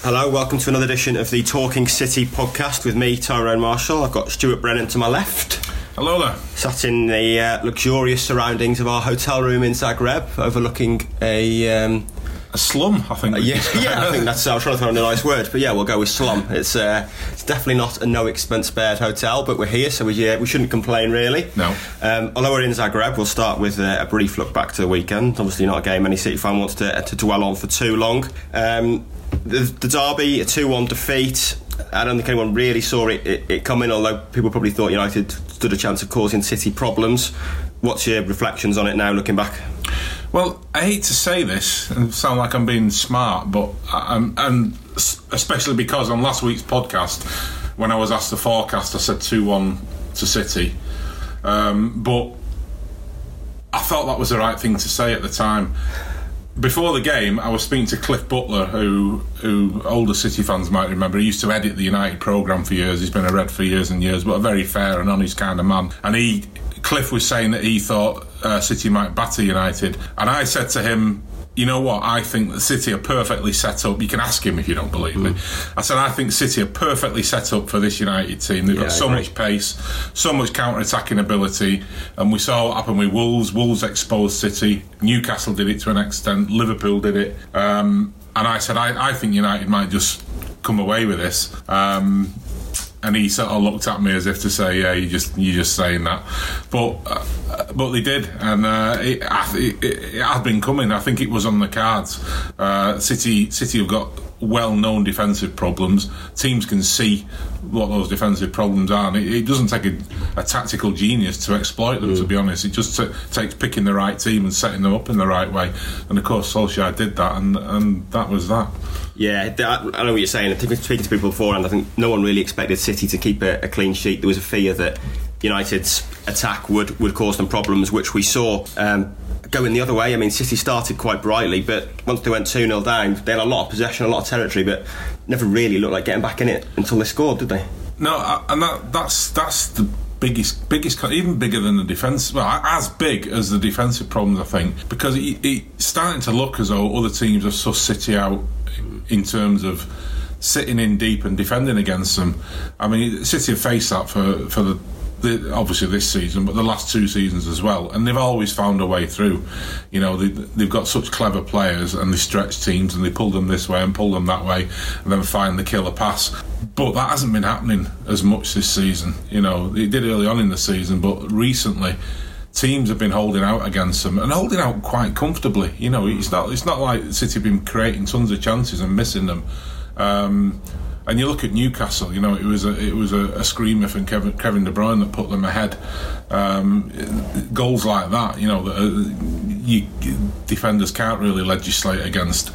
Hello, welcome to another edition of the Talking City podcast with me, Tyrone Marshall. I've got Stuart Brennan to my left. Hello there. Sat in the luxurious surroundings of our hotel room in Zagreb, overlooking a slum, I think. I think that's... I was trying to throw in a nice word, but yeah, we'll go with slum. It's definitely not a no-expense-spared hotel, but we're here, so we shouldn't complain, really. No. Although we're in Zagreb, we'll start with a brief look back to the weekend. Obviously not a game any City fan wants to dwell on for too long. The derby, a 2-1 defeat. I don't think anyone really saw it coming, although people probably thought United stood a chance of causing City problems. What's your reflections on it now, looking back? Well, I hate to say this and sound like I'm being smart, but and especially because on last week's podcast, when I was asked the forecast, I said 2-1 to City. But I felt that was the right thing to say at the time. Before the game, I was speaking to Cliff Butler, who older City fans might remember. He used to edit the United programme for years. He's been a Red for years and years, but a very fair and honest kind of man. And Cliff was saying that he thought City might batter United. And I said to him, you know what, I think that City are perfectly set up. You can ask him if you don't believe me. I said, I think City are perfectly set up for this United team. They've got so much pace, so much counter-attacking ability, and we saw what happened with Wolves. Wolves exposed City. Newcastle did it to an extent. Liverpool did it. And I said, I think United might just come away with this. And he sort of looked at me as if to say, yeah, you're just saying that. But they did, and it had been coming. I think it was on the cards. City have got well-known defensive problems. Teams can see what those defensive problems are, and it doesn't take a tactical genius to exploit them, to be honest. It just takes picking the right team and setting them up in the right way, and of course Solskjaer did that, and that was that. Yeah, I know what you're saying. I think speaking to people beforehand, I think no one really expected City to keep a clean sheet. There was a fear that United's attack would cause them problems, which we saw going the other way. I mean, City started quite brightly, but once they went 2-0 down, they had a lot of possession, a lot of territory, but never really looked like getting back in it until they scored, did they? No, and that's the biggest, even bigger than the defence. Well, as big as the defensive problems, I think, because it's starting to look as though other teams have sussed City out in terms of sitting in deep and defending against them. I mean, City have faced that for obviously this season, but the last two seasons as well, and they've always found a way through. You know, they've got such clever players, and they stretch teams, and they pull them this way and pull them that way, and then find the killer pass. But that hasn't been happening as much this season. You know, it did early on in the season, but recently teams have been holding out against them, and holding out quite comfortably. You know, it's not like City have been creating tons of chances and missing them. And you look at Newcastle, you know, it was a screamer from Kevin De Bruyne that put them ahead. Goals like that, you know, defenders can't really legislate against.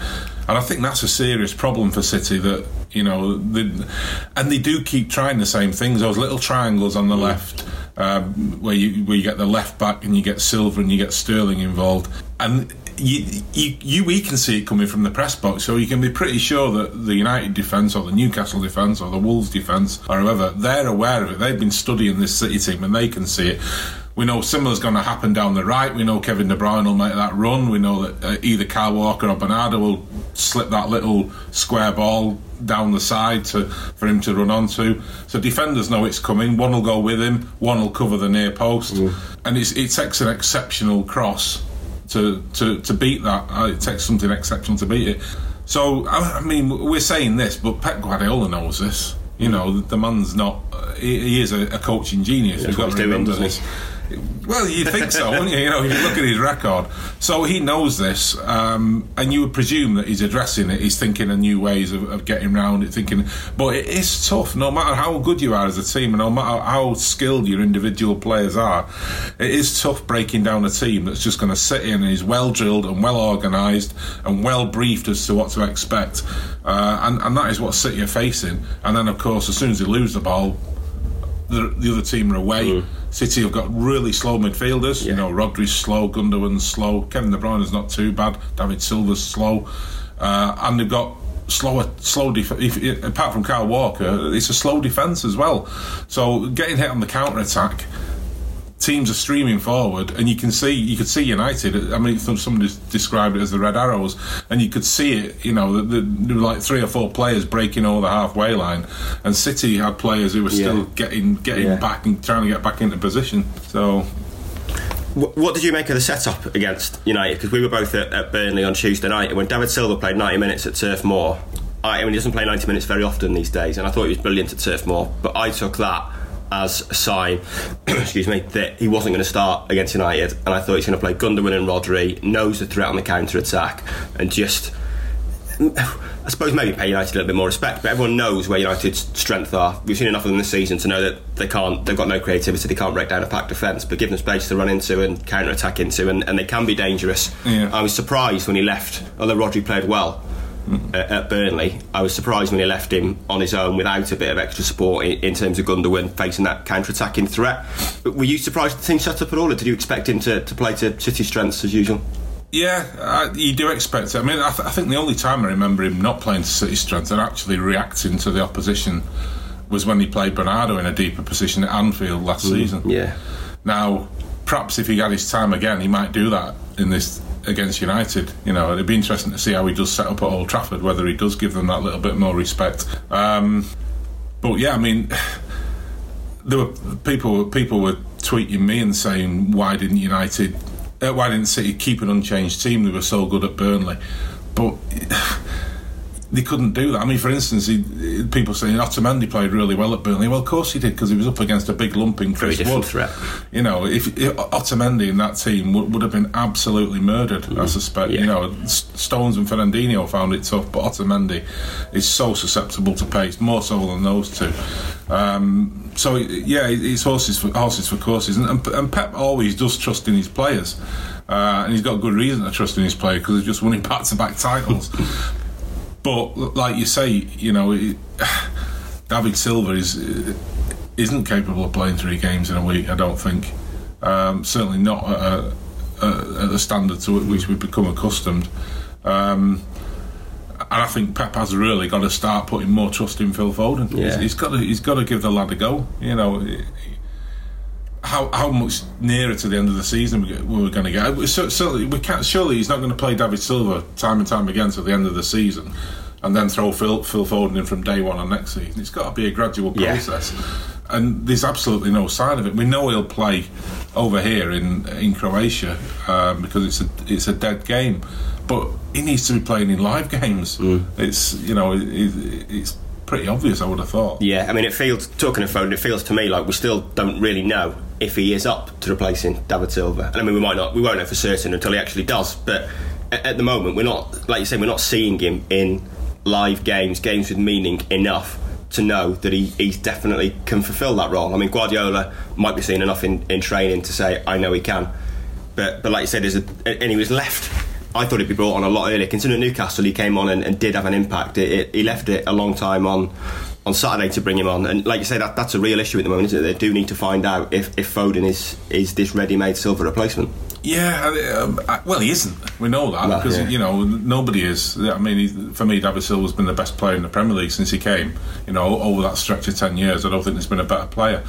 And I think that's a serious problem for City, that, you know, they do keep trying the same things, those little triangles on the left, where you get the left back and you get Silva and you get Sterling involved. And we can see it coming from the press box, so you can be pretty sure that the United defence or the Newcastle defence or the Wolves defence or whoever, they're aware of it. They've been studying this City team and they can see it. We know similar's going to happen down the right. We know Kevin De Bruyne will make that run. We know that either Kyle Walker or Bernardo will slip that little square ball down the side for him to run onto. So defenders know it's coming. One will go with him. One will cover the near post. And it takes an exceptional cross to beat that. It takes something exceptional to beat it. So, I mean, we're saying this, but Pep Guardiola knows this. You know, the man's not... He is a coaching genius. We've got to remember this. Well, you'd think so, wouldn't you? You know, if you look at his record. So he knows this, and you would presume that he's addressing it. He's thinking of new ways of getting round it, thinking. But it is tough, no matter how good you are as a team, and no matter how skilled your individual players are, it is tough breaking down a team that's just going to sit in and is well-drilled and well-organised and well-briefed as to what to expect. And that is what City are facing. And then, of course, as soon as they lose the ball, the other team are away. Mm. City have got really slow midfielders. Yeah. You know, Rodri's slow, Gundogan's slow, Kevin De Bruyne's not too bad, David Silva's slow, and they've got slow defence. Apart from Kyle Walker, it's a slow defence as well. So getting hit on the counter attack, teams are streaming forward, and you could see United. I mean, somebody described it as the Red Arrows, and you could see it. You know, there were like three or four players breaking over the halfway line, and City had players who were still getting back and trying to get back into position. So. What did you make of the setup against United? Because we were both at Burnley on Tuesday night, and when David Silva played 90 minutes at Turf Moor, I mean, he doesn't play 90 minutes very often these days, and I thought he was brilliant at Turf Moor, but I took that as a sign that he wasn't going to start against United, and I thought he's going to play Gundogan and Rodri, knows the threat on the counter-attack, and just, I suppose, maybe pay United a little bit more respect, but everyone knows where United's strength are. We've seen enough of them this season to know that they've got no creativity, they can't break down a packed defence, but give them space to run into and counter-attack into, and they can be dangerous. Yeah. I was surprised when he left, although Rodri played well at Burnley, I was surprised when he left him on his own without a bit of extra support in terms of Gundogan facing that counter-attacking threat. But were you surprised the team set up at all, or did you expect him to play to City's strengths as usual? Yeah, you do expect it. I mean, I think the only time I remember him not playing to City's strengths and actually reacting to the opposition was when he played Bernardo in a deeper position at Anfield last season. Yeah. Now, perhaps if he had his time again, he might do that in this against United. You know, it'd be interesting to see how he does set up at Old Trafford, whether he does give them that little bit more respect. But yeah, I mean, there were people were tweeting me and saying, why didn't City keep an unchanged team? They were so good at Burnley. But they couldn't do that. I mean, for instance, people saying Otamendi played really well at Burnley. Well, of course he did, because he was up against a big lumping Chris Wood. Threat. You know, if Otamendi in that team would have been absolutely murdered, I suspect. Yeah. You know, Stones and Fernandinho found it tough, but Otamendi is so susceptible to pace, more so than those two. So yeah, it's horses for courses, and Pep always does trust in his players, and he's got good reason to trust in his players because he's just winning back-to-back titles. But like you say, you know, David Silva isn't capable of playing 3 games in a week, I don't think. Certainly not at the standard to which we've become accustomed. And I think Pep has really got to start putting more trust in Phil Foden. Yeah. He's got to give the lad a go. You know, how much nearer to the end of the season we're going to get? Surely he's not going to play David Silva time and time again till the end of the season, and then throw Phil Foden in from day one on next season. It's got to be a gradual process, and there's absolutely no sign of it. We know he'll play over here in Croatia because it's a dead game, but he needs to be playing in live games. It's, you know, it's pretty obvious, I would have thought. Yeah, I mean, talking of Foden, it feels to me like we still don't really know if he is up to replacing David Silva. And I mean, we won't know for certain until he actually does, but at the moment we're not, like you say, we're not seeing him in live games with meaning enough to know that he's definitely can fulfil that role. I mean, Guardiola might be seeing enough in training to say, I know he can, but like you said, and he was left, I thought he'd be brought on a lot earlier. Considering Newcastle, he came on and did have an impact. He left it a long time on Saturday to bring him on, and like you say, that's a real issue at the moment, isn't it? They do need to find out if Foden is this ready-made Silva replacement. Yeah, well, he isn't. We know that because you know, nobody is. I mean, for me, David Silva's been the best player in the Premier League since he came. You know, over that stretch of 10 years, I don't think there's been a better player.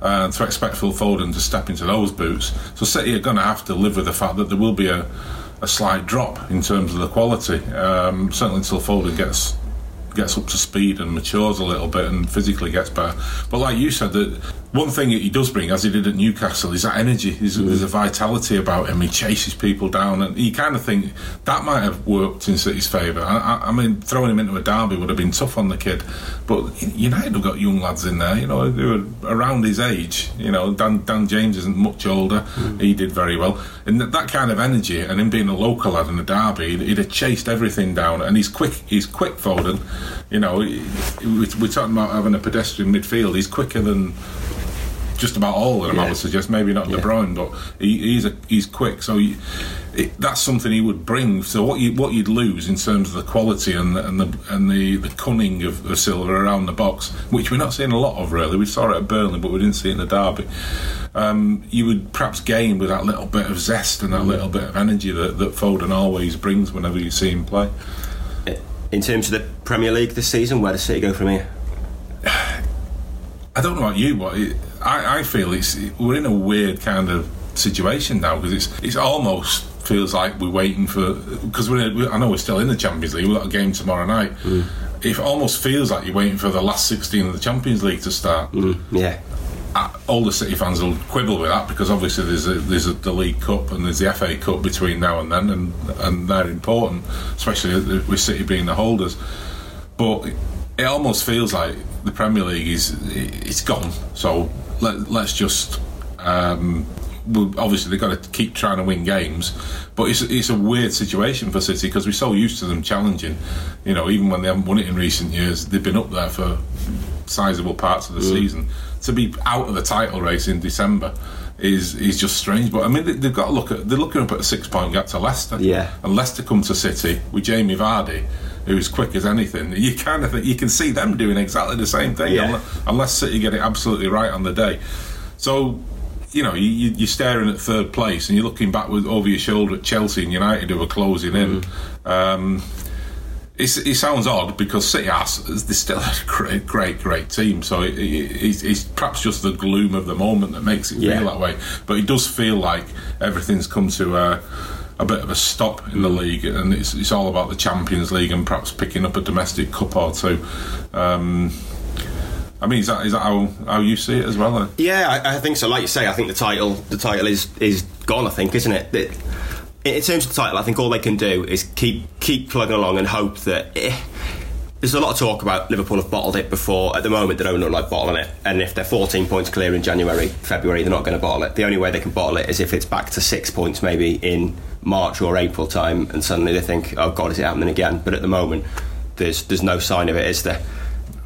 And to expect Phil Foden to step into those boots, so City are going to have to live with the fact that there will be a slight drop in terms of the quality, certainly until Foden gets gets up to speed and matures a little bit and physically gets better. But like you said, that one thing that he does bring, as he did at Newcastle, is that energy. There's a vitality about him. He chases people down, and you kind of think that might have worked in City's favour. I mean, throwing him into a derby would have been tough on the kid, but United have got young lads in there, you know, who are around his age. You know, Dan James isn't much older. He did very well, and that kind of energy, and him being a local lad in a derby, he'd have chased everything down, and he's quick Foden. You know, we're talking about having a pedestrian midfield. He's quicker than just about all of them, I would suggest. Maybe not De Bruyne, but he's quick. So that's something he would bring. So what you'd lose in terms of the quality and the cunning of Silva around the box, which we're not seeing a lot of really. We saw it at Burnley, but we didn't see it in the derby. You would perhaps gain with that little bit of zest and that little bit of energy that Foden always brings whenever you see him play. In terms of the Premier League this season, where does City go from here? I don't know about you, but I feel we're in a weird kind of situation now, because it's almost feels like we're waiting for, because I know we're still in the Champions League. We've got a game tomorrow night. It almost feels like you're waiting for the last 16 of the Champions League to start. All the City fans will quibble with that, because obviously there's the League Cup and there's the FA Cup between now and then, and they're important, especially with City being the holders. But it almost feels like the Premier League it's gone. So let's just obviously they've got to keep trying to win games, but it's a weird situation for City, because we're so used to them challenging. You know, even when they haven't won it in recent years, they've been up there for sizable parts of the season. To be out of the title race in December is just strange. But I mean, they've got to they're looking up at a 6-point gap to Leicester, and Leicester come to City with Jamie Vardy, who's quick as anything. You kind of think you can see them doing exactly the same thing, unless City get it absolutely right on the day. So you know, you're staring at third place, and you're looking back over your shoulder at Chelsea and United, who are closing in. It sounds odd, because City they're still a great team, so it's perhaps just the gloom of the moment that makes it feel that way. But it does feel like everything's come to a bit of a stop in the league, and it's all about the Champions League and perhaps picking up a domestic cup or two. I mean, is that how you see it as well? Or? Yeah, I think so. Like you say, I think the title is gone, I think, isn't it? In terms of the title, I think all they can do is keep plugging along and hope that... There's a lot of talk about Liverpool have bottled it before. At the moment, they don't look like bottling it. And if they're 14 points clear in January, February, they're not going to bottle it. The only way they can bottle it is if it's back to 6 points maybe in March or April time, and suddenly they think, oh God, is it happening again? But at the moment, there's no sign of it, is there?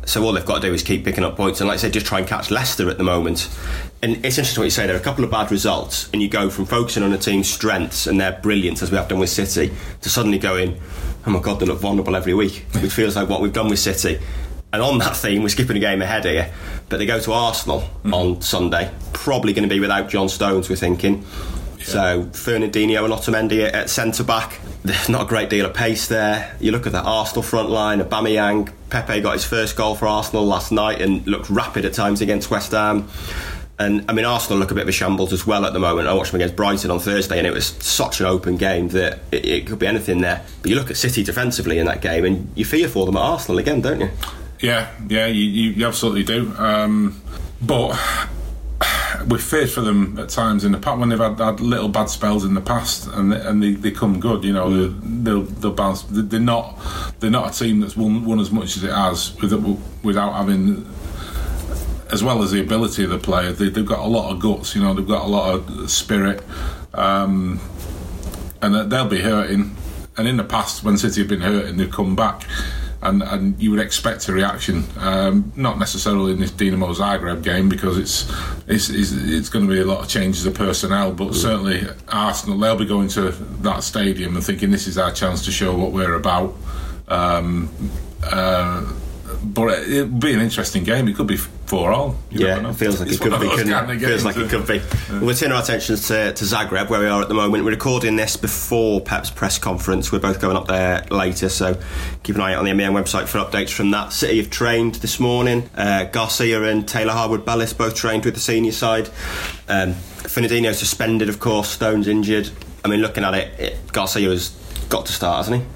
So all they've got to do is keep picking up points, and like I say, just try and catch Leicester at the moment. And it's interesting what you say, there are a couple of bad results, and you go from focusing on a team's strengths and their brilliance, as we have done with City, to suddenly going, oh my God, they look vulnerable every week, which feels like what we've done with City. And on that theme, we're skipping a game ahead here, but they go to Arsenal on Sunday, probably going to be without John Stones, we're thinking. So Fernandinho and Otamendi at centre-back, there's not a great deal of pace there. You look at that Arsenal front line, Aubameyang, Pepe got his first goal for Arsenal last night and looked rapid at times against West Ham. And I mean, Arsenal look a bit of a shambles as well at the moment. I watched them against Brighton on Thursday, and it was such an open game that it could be anything there. But you look at City defensively in that game, and you fear for them at Arsenal again, don't you? Yeah, you absolutely do. But we've feared for them at times in the past when they've had little bad spells in the past, and they come good. You know, they'll bounce. They're not a team that's won as much as it has without having, as well as the ability of the player. They've got a lot of guts. You know, they've got a lot of spirit, and they'll be hurting. And in the past, when City have been hurting, they've come back. And you would expect a reaction, not necessarily in this Dinamo Zagreb game, because it's going to be a lot of changes of personnel, but certainly Arsenal, they'll be going to that stadium and thinking this is our chance to show what we're about. But it'll be an interesting game. It could be 4-4. Yeah, it feels like it could be. Yeah. We'll turn our attentions to Zagreb, where we are at the moment. We're recording this before Pep's press conference. We're both going up there later, so keep an eye out on the MEN website for updates from that. City have trained this morning. Garcia and Taylor Harwood-Bellis both trained with the senior side. Fernandinho suspended, of course. Stones injured. I mean, looking at it, Garcia has got to start, hasn't he?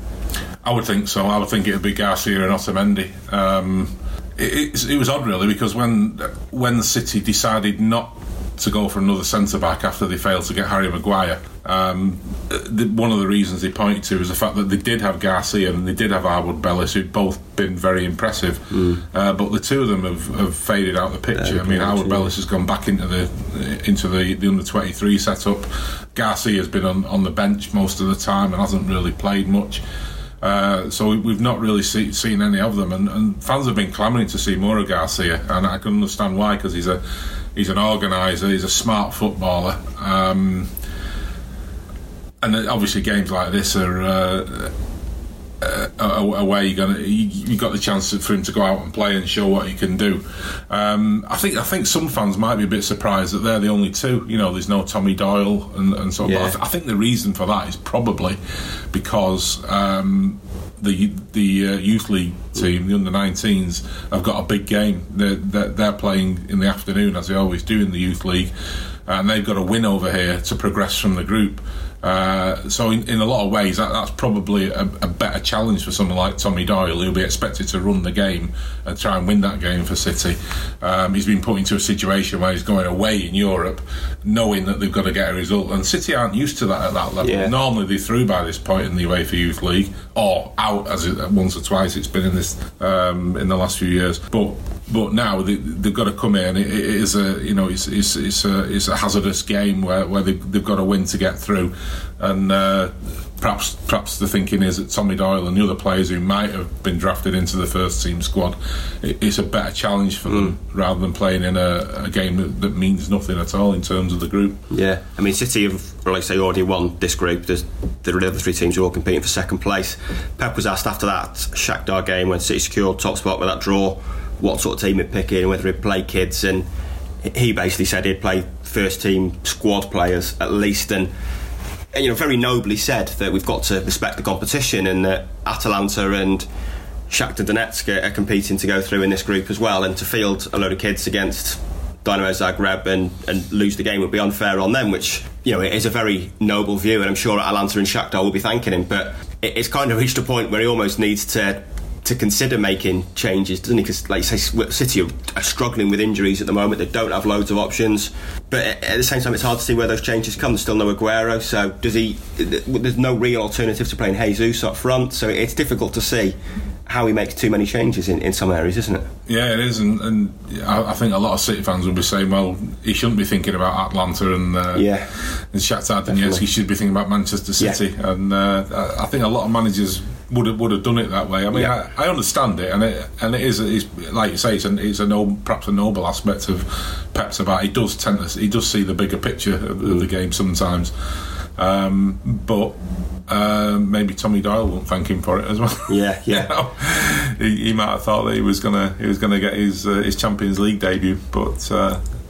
I would think so. I would think it would be Garcia and Otamendi. It was odd, really, because when City decided not to go for another centre-back after they failed to get Harry Maguire, one of the reasons they pointed to was the fact that they did have Garcia and they did have Harwood-Bellis, who'd both been very impressive, but the two of them have faded out the picture. I mean, Harwood-Bellis has gone back into the under-23 setup. Garcia's been on the bench most of the time and hasn't really played much. So we've not really seen any of them, and fans have been clamouring to see more of Garcia, and I can understand why, because he's an organiser, he's a smart footballer, and obviously games like this are a way you've got the chance for him to go out and play and show what he can do. I think some fans might be a bit surprised that they're the only two. You know, there's no Tommy Doyle and so on. Yeah. I think the reason for that is probably because the youth league team, the under-19s, have got a big game. They're playing in the afternoon, as they always do in the youth league, and they've got a win over here to progress from the group. So in a lot of ways that's probably a better challenge for someone like Tommy Doyle, who'll be expected to run the game and try and win that game for City. He's been put into a situation where he's going away in Europe knowing that they've got to get a result, and City aren't used to that at that level. Yeah. Normally they're through by this point in the UEFA Youth League, or out as once or twice it's been in this in the last few years, but now they've got to come in. It is a, you know, it's a hazardous game where they've got to win to get through. And perhaps the thinking is that Tommy Doyle and the other players who might have been drafted into the first team squad, it's a better challenge for them rather than playing in a game that means nothing at all in terms of the group. Yeah, I mean, City have, like I say, already won this group. There are the other three teams who are all competing for second place. Pep was asked after that Shakhtar game, when City secured top spot with that draw, what sort of team he'd pick in, whether he'd play kids, and he basically said he'd play first team squad players at least, and you know, very nobly said that we've got to respect the competition, and that Atalanta and Shakhtar Donetsk are competing to go through in this group as well, and to field a load of kids against Dinamo Zagreb and lose the game would be unfair on them, which, you know, it is a very noble view, and I'm sure Atalanta and Shakhtar will be thanking him, but it's kind of reached a point where he almost needs to consider making changes, doesn't he? Because, like you say, City are struggling with injuries at the moment. They don't have loads of options, but at the same time, it's hard to see where those changes come. There's still no Aguero, so there's no real alternative to playing Jesus up front, so it's difficult to see how he makes too many changes in some areas, isn't it? Yeah, it is, and I think a lot of City fans will be saying, well, he shouldn't be thinking about Atlanta and Shakhtar Donetsk. He should be thinking about Manchester City, and I think a lot of managers would have done it that way. I mean, yeah. I understand it, and it is like you say, perhaps a noble aspect of Pep's about. He does see the bigger picture of the game sometimes, but maybe Tommy Doyle won't thank him for it as well. Yeah, yeah. You know, he might have thought that he was gonna get his Champions League debut, but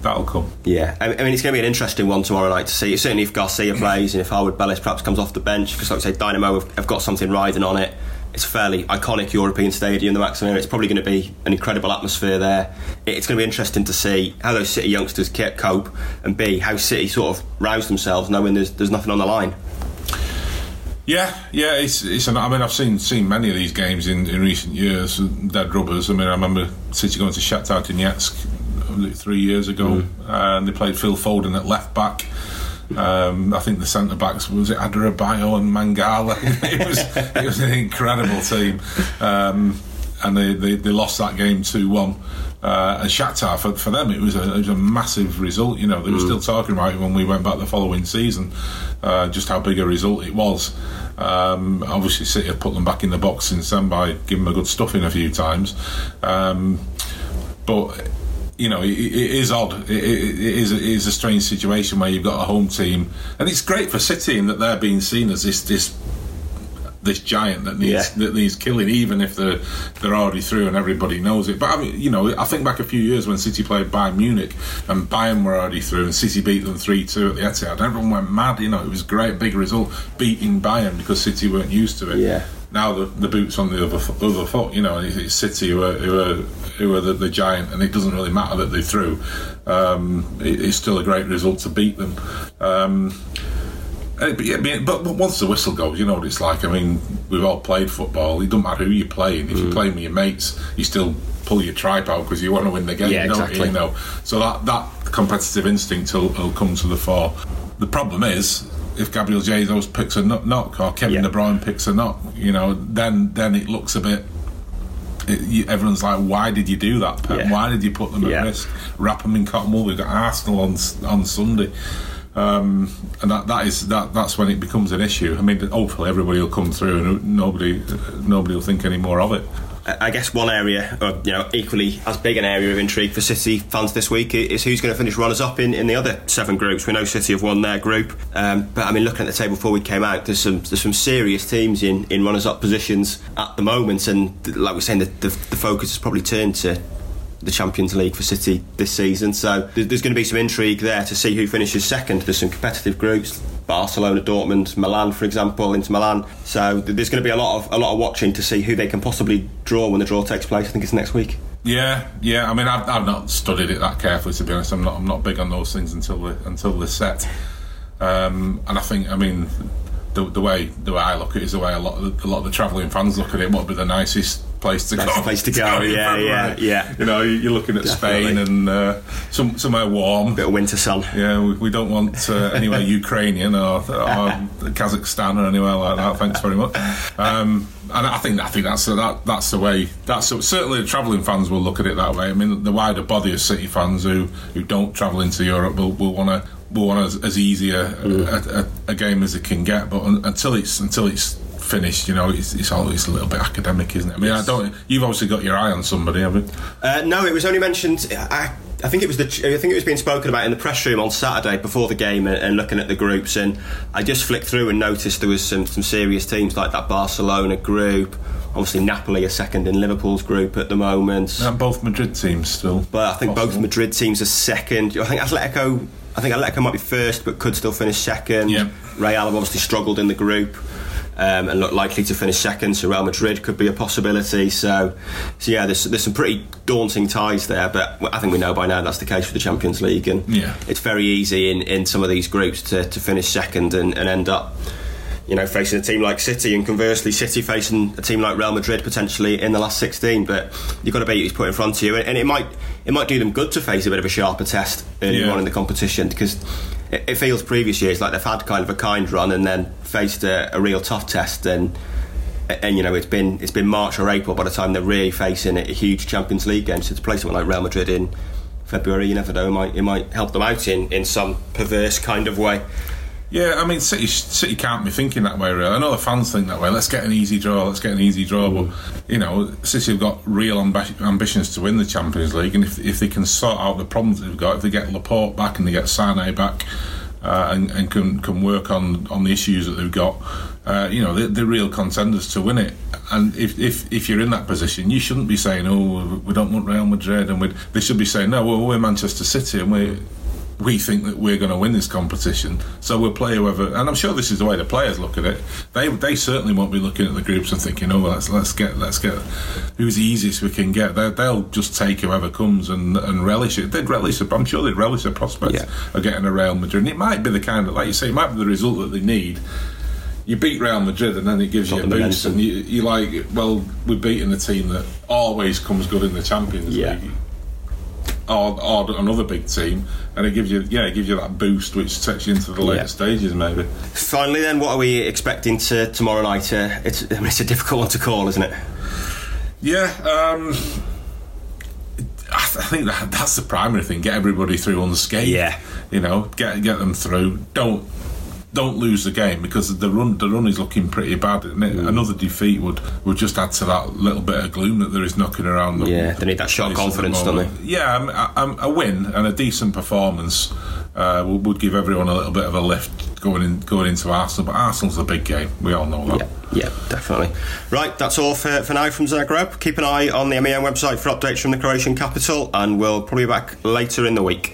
that'll come. Yeah, I mean, it's going to be an interesting one tomorrow night to see. Certainly if Garcia plays and if Harwood-Bellis perhaps comes off the bench, because like I say, Dynamo have got something riding on it. It's a fairly iconic European stadium, the Maximilian. It's probably going to be an incredible atmosphere there. It's going to be interesting to see how those City youngsters cope, and B, how City sort of rouse themselves knowing there's nothing on the line. Yeah, I've seen many of these games in recent years, dead rubbers. I mean, I remember City going to Shakhtar Donetsk 3 years ago, and they played Phil Foden at left back. I think the centre backs, was it Adebayo and Mangala? it was an incredible team, and they lost that game 2-1. And Shakhtar, for them, it was a massive result. You know, they were still talking about it when we went back the following season, just how big a result it was. Obviously, City have put them back in the box since then by giving them a good stuffing a few times, but. You know, it is odd. It is a strange situation where you've got a home team, and it's great for City in that they're being seen as this giant that needs killing, even if they're already through and everybody knows it. But I mean, you know, I think back a few years when City played Bayern Munich and Bayern were already through and City beat them 3-2 at the Etihad. Everyone went mad. You know, it was a great big result beating Bayern because City weren't used to it. Yeah. Now the boot's on the other foot, you know, and it's City who are the giant, and it doesn't really matter that they're through. It's still a great result to beat them. But once the whistle goes, you know what it's like. I mean, we've all played football. It doesn't matter who you're playing. If you're playing with your mates, you still pull your tripe out because you want to win the game. Yeah, exactly. You know? So that competitive instinct will come to the fore. The problem is, if Gabriel Jesus picks a knock or Kevin De Bruyne picks a knock, you know, then it looks a bit... everyone's like, why did you do that, Pep? Yeah. Why did you put them at risk? Wrap them in cotton wool. We've got Arsenal on Sunday. And that's when it becomes an issue. I mean, hopefully everybody will come through and nobody will think any more of it. I guess one area, equally as big an area of intrigue for City fans this week is who's going to finish runners-up in the other seven groups. We know City have won their group, but I mean, looking at the table before we came out, there's some serious teams in runners-up positions at the moment, and like we're saying, the focus has probably turned to the Champions League for City this season, so there's going to be some intrigue there to see who finishes second. There's some competitive groups: Barcelona, Dortmund, Milan, for example, Inter Milan. So there's going to be a lot of watching to see who they can possibly draw when the draw takes place. I think it's next week. Yeah. I mean, I've not studied it that carefully, to be honest. I'm not big on those things until they're set. And I think, I mean, the way I look at it is the way a lot of the travelling fans look at it. What would be the nicest place to go? Place to go. Yeah. You know, you're looking at Spain and somewhere warm, bit of winter sun. Yeah, we don't want anywhere Ukrainian or Kazakhstan or anywhere like that. Thanks very much. And I think that's the way. Certainly the travelling fans will look at it that way. I mean, the wider body of City fans who don't travel into Europe will want to. As easy a game as it can get, but until it's finished, you know, it's always a little bit academic, isn't it? I mean, yes. You've obviously got your eye on somebody, haven't you? No, it was only mentioned. I think it was being spoken about in the press room on Saturday before the game, and looking at the groups, and I just flicked through and noticed there was some serious teams like that Barcelona group. Obviously, Napoli are second in Liverpool's group at the moment. And both Madrid teams still. But I think both Madrid teams are second. I think Atletico might be first, but could still finish second. Yeah. Real have obviously struggled in the group and look likely to finish second, so Real Madrid could be a possibility. So yeah, there's some pretty daunting ties there, but I think we know by now that's the case for the Champions League, and it's very easy in some of these groups to finish second and end up, you know, facing a team like City, and conversely City facing a team like Real Madrid potentially in the last 16. But you've got to beat who's put in front of you, and it might do them good to face a bit of a sharper test early on in the competition, because it feels previous years like they've had kind of a kind run and then faced a real tough test, and you know, it's been March or April by the time they're really facing a huge Champions League game. So to play someone like Real Madrid in February, you never know, it might help them out in some perverse kind of way. Yeah, I mean, City can't be thinking that way, really. I know the fans think that way. Let's get an easy draw. But, you know, City have got real ambitions to win the Champions League, and if they can sort out the problems they've got, if they get Laporte back and they get Sané back and can work on the issues that they've got, you know, they're real contenders to win it. And if you're in that position, you shouldn't be saying, oh, we don't want Real Madrid, and they should be saying, no, well, we're Manchester City, and we think that we're going to win this competition, so we'll play whoever. And I'm sure this is the way the players look at it. They certainly won't be looking at the groups and thinking, oh, well, let's get who's the easiest we can get. They'll just take whoever comes and relish it. I'm sure they'd relish the prospect of getting a Real Madrid. And it might be the kind of, like you say, it might be the result that they need. You beat Real Madrid and then it gives you a boost, and you're like, well, we're beating a team that always comes good in the Champions League. Or another big team, and it gives you that boost which takes you into the later stages, maybe. Finally, then, what are we expecting tomorrow night? It's a difficult one to call, isn't it? Yeah, I think that's the primary thing: get everybody through unscathed. Yeah, you know, get them through. Don't lose the game, because the run is looking pretty bad, isn't it? Another defeat would just add to that little bit of gloom that there is knocking around them. Yeah, they need that shot of confidence, don't they? Yeah, a win and a decent performance would give everyone a little bit of a lift going into Arsenal, but Arsenal's the big game, we all know that. Yeah, definitely. Right, that's all for now from Zagreb. Keep an eye on the MEN website for updates from the Croatian capital, and we'll probably be back later in the week.